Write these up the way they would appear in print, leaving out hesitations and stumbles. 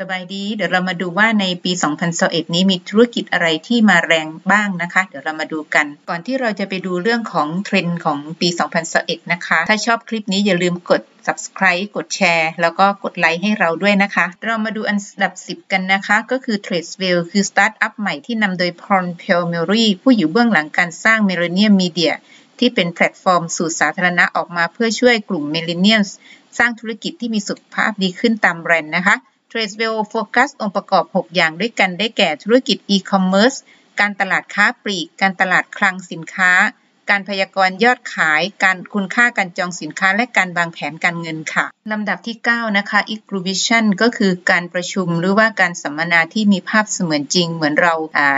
สบายดีเดี๋ยวเรามาดูว่าในปี2021นี้มีธุรกิจอะไรที่มาแรงบ้างนะคะเดี๋ยวเรามาดูกันก่อนที่เราจะไปดูเรื่องของเทรนด์ของปี2021นะคะถ้าชอบคลิปนี้อย่าลืมกด subscribe กดแชร์แล้วก็กดไลค์ให้เราด้วยนะคะเรามาดูอันดับ10กันนะคะก็คือ Treswell คือสตาร์ทอัพใหม่ที่นำโดยพร เพลเมรีผู้อยู่เบื้องหลังการสร้าง Millennium Media ที่เป็นแพลตฟอร์มสู่สาธารณะออกมาเพื่อช่วยกลุ่ม Millennials สร้างธุรกิจที่มีสุขภาพดีขึ้นตามแบรนด์นะคะTreswell โฟกัสองค์ประกอบ6อย่างด้วยกันได้แก่ธุรกิจอีคอมเมิร์ซการตลาดค้าปลีกการตลาดคลังสินค้าการพยากรณ์ยอดขายการคุณค่าการจองสินค้าและการวางแผนการเงินค่ะลำดับที่9นะคะ e-vision ก็คือการประชุมหรือว่าการสัมมนาที่มีภาพเสมือนจริงเหมือนเรา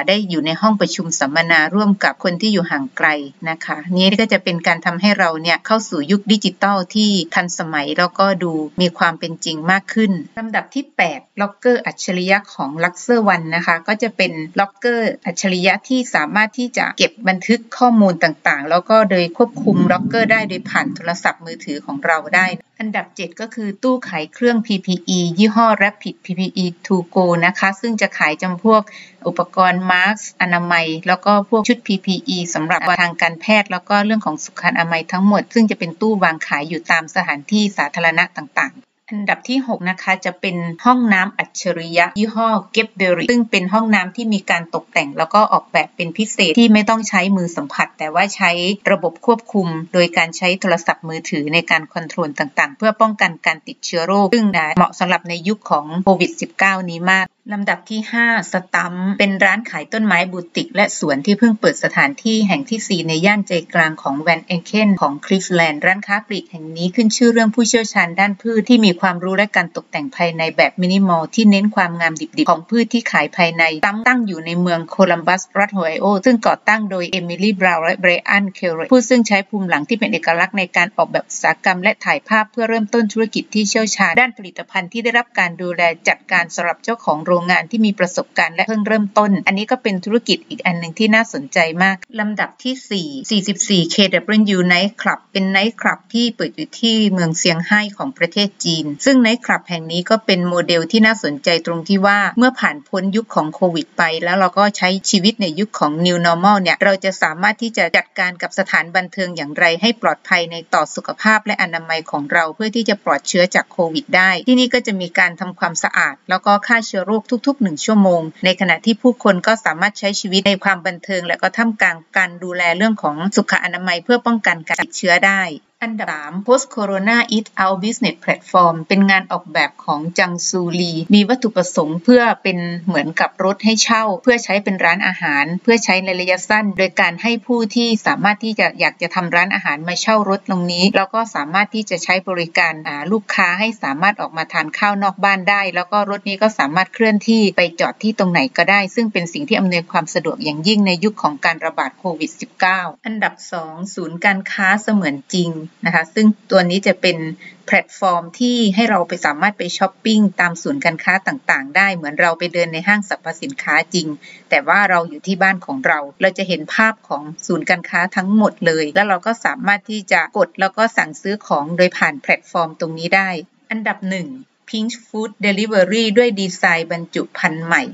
ได้อยู่ในห้องประชุมสัมมนาร่วมกับคนที่อยู่ห่างไกลนะคะนี้ก็จะเป็นการทำให้เราเนี่ยเข้าสู่ยุคดิจิตอลที่ทันสมัยแล้วก็ดูมีความเป็นจริงมากขึ้นลำดับที่8ล็อกเกอร์อัจฉริยะของ Luxer One นะคะก็จะเป็นล็อกเกอร์อัจฉริยะที่สามารถที่จะเก็บบันทึกข้อมูลต่างแล้วก็โดยควบคุมล็อกเกอร์ได้โดยผ่านโทรศัพท์มือถือของเราได้อันดับ7ก็คือตู้ขายเครื่อง PPE ยี่ห้อ Rapid PPE to go นะคะซึ่งจะขายจำพวกอุปกรณ์มาสก์อนามัยแล้วก็พวกชุด PPE สำหรับทางการแพทย์แล้วก็เรื่องของสุขอนามัยทั้งหมดซึ่งจะเป็นตู้วางขายอยู่ตามสถานที่สาธารณะต่างๆอันดับที่6นะคะจะเป็นห้องน้ำอัจฉริยะยี่ห้อเก็บเบอรี่ซึ่งเป็นห้องน้ำที่มีการตกแต่งแล้วก็ออกแบบเป็นพิเศษที่ไม่ต้องใช้มือสัมผัสแต่ว่าใช้ระบบควบคุมโดยการใช้โทรศัพท์มือถือในการคอนโทรลต่างๆเพื่อป้องกันการติดเชื้อโรคซึ่งเหมาะสำหรับในยุคของโควิด -19 นี้มากลำดับที่5สตัมป์เป็นร้านขายต้นไม้บูติกและสวนที่เพิ่งเปิดสถานที่แห่งที่4ในย่านใจกลางของแวนเอเคนของคลิฟแลนด์ร้านค้าปลีกแห่งนี้ขึ้นชื่อเรื่องผู้เชี่ยวชาญด้านพืชที่มีความรู้และการตกแต่งภายในแบบมินิมอลที่เน้นความงามดิบๆของพืชที่ขายภายในตั้งอยู่ในเมืองโคลัมบัสรัฐโอไฮโอซึ่งก่อตั้งโดยเอมิลี่บราวน์และไบรอันเคอร์ผู้ซึ่งใช้ภูมิหลังที่เป็นเอกลักษณ์ในการออกแบบอุตสาหกรรมและถ่ายภาพเพื่อเริ่มต้นธุรกิจที่เชี่ยวชาญด้านผลิตภัณฑ์ที่ได้รับการดูแลจัดการสำหรับเจ้าของโรงงานที่มีประสบการณ์และเพิ่งเริ่มต้นอันนี้ก็เป็นธุรกิจอีกอันหนึ่งที่น่าสนใจมากลำดับที่44 KW Night Club เป็นไนท์คลับที่เปิดอยู่ที่เมืองเซี่ยงไฮ้ของประเทศจีนซึ่งไนท์คลับแห่งนี้ก็เป็นโมเดลที่น่าสนใจตรงที่ว่าเมื่อผ่านพ้นยุคของโควิดไปแล้วเราก็ใช้ชีวิตในยุคของ New Normal เนี่ยเราจะสามารถที่จะจัดการกับสถานบันเทิงอย่างไรให้ปลอดภัยในต่อสุขภาพและอนามัยของเราเพื่อที่จะปลอดเชื้อจากโควิดได้ที่นี่ก็จะมีการทำความสะอาดแล้วก็ฆ่าเชื้อโรคทุกๆ1ชั่วโมงในขณะที่ผู้คนก็สามารถใช้ชีวิตในความบันเทิงและก็ท่ามกลางการดูแลเรื่องของสุขอนามัยเพื่อป้องกันการติดเชื้อได้อันดับ3 Post Corona Eat Our Business Platform เป็นงานออกแบบของจังซูลีมีวัตถุประสงค์เพื่อเป็นเหมือนกับรถให้เช่าเพื่อใช้เป็นร้านอาหารเพื่อใช้ในระยะสั้นโดยการให้ผู้ที่สามารถที่จะอยากจะทำร้านอาหารมาเช่ารถตรงนี้แล้วก็สามารถที่จะใช้บริการลูกค้าให้สามารถออกมาทานข้าวนอกบ้านได้แล้วก็รถนี้ก็สามารถเคลื่อนที่ไปจอดที่ตรงไหนก็ได้ซึ่งเป็นสิ่งที่อำนวยความสะดวกอย่างยิ่งในยุคของการระบาดโควิด -19 อันดับ2ศูนย์การค้าเสมือนจริงนะคะซึ่งตัวนี้จะเป็นแพลตฟอร์มที่ให้เราไปสามารถไปช้อปปิ้งตามศูนย์การค้าต่างๆได้เหมือนเราไปเดินในห้างสรรพสินค้าจริงแต่ว่าเราอยู่ที่บ้านของเราจะเห็นภาพของศูนย์การค้าทั้งหมดเลยแล้วเราก็สามารถที่จะกดแล้วก็สั่งซื้อของโดยผ่านแพลตฟอร์มตรงนี้ได้อันดับ1 Pink Food Delivery ด้วยดีไซน์บรรจุภัณฑ์ใหม่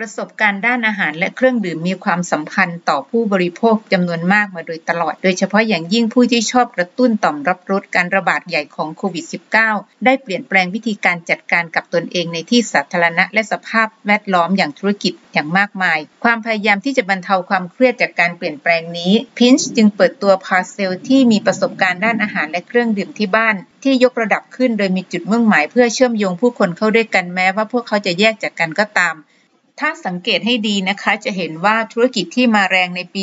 ประสบการณ์ด้านอาหารและเครื่องดื่มมีความสัมพันธ์ต่อผู้บริโภคจำนวนมากมาโดยตลอดโดยเฉพาะอย่างยิ่งผู้ที่ชอบกระตุ้นต่อมรับรสการระบาดใหญ่ของโควิด -19 ได้เปลี่ยนแปลงวิธีการจัดการกับตนเองในที่สาธารณะและสภาพแวดล้อมอย่างธุรกิจอย่างมากมายความพยายามที่จะบรรเทาความเครียดจากการเปลี่ยนแปลงนี้พินช์จึงเปิดตัวพาเซลที่มีประสบการณ์ด้านอาหารและเครื่องดื่มที่บ้านที่ยกระดับขึ้นโดยมีจุดมุ่งหมายเพื่อเชื่อมโยงผู้คนเข้าด้วยกันแม้ว่าพวกเขาจะแยกจากกันก็ตามถ้าสังเกตให้ดีนะคะจะเห็นว่าธุรกิจที่มาแรงในปี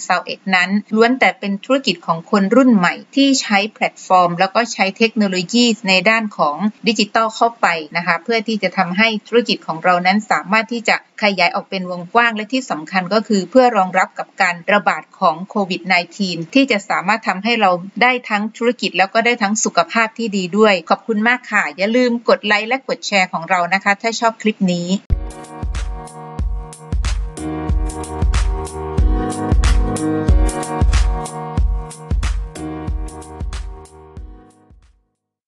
2021นั้นล้วนแต่เป็นธุรกิจของคนรุ่นใหม่ที่ใช้แพลตฟอร์มแล้วก็ใช้เทคโนโลยีในด้านของดิจิทัลเข้าไปนะคะเพื่อที่จะทำให้ธุรกิจของเรานั้นสามารถที่จะขยายออกเป็นวงกว้างและที่สำคัญก็คือเพื่อรองรับกับการระบาดของโควิด -19 ที่จะสามารถทำให้เราได้ทั้งธุรกิจแล้วก็ได้ทั้งสุขภาพที่ดีด้วยขอบคุณมากค่ะอย่าลืมกดไลค์และกดแชร์ของเรานะคะถ้าชอบคลิปนี้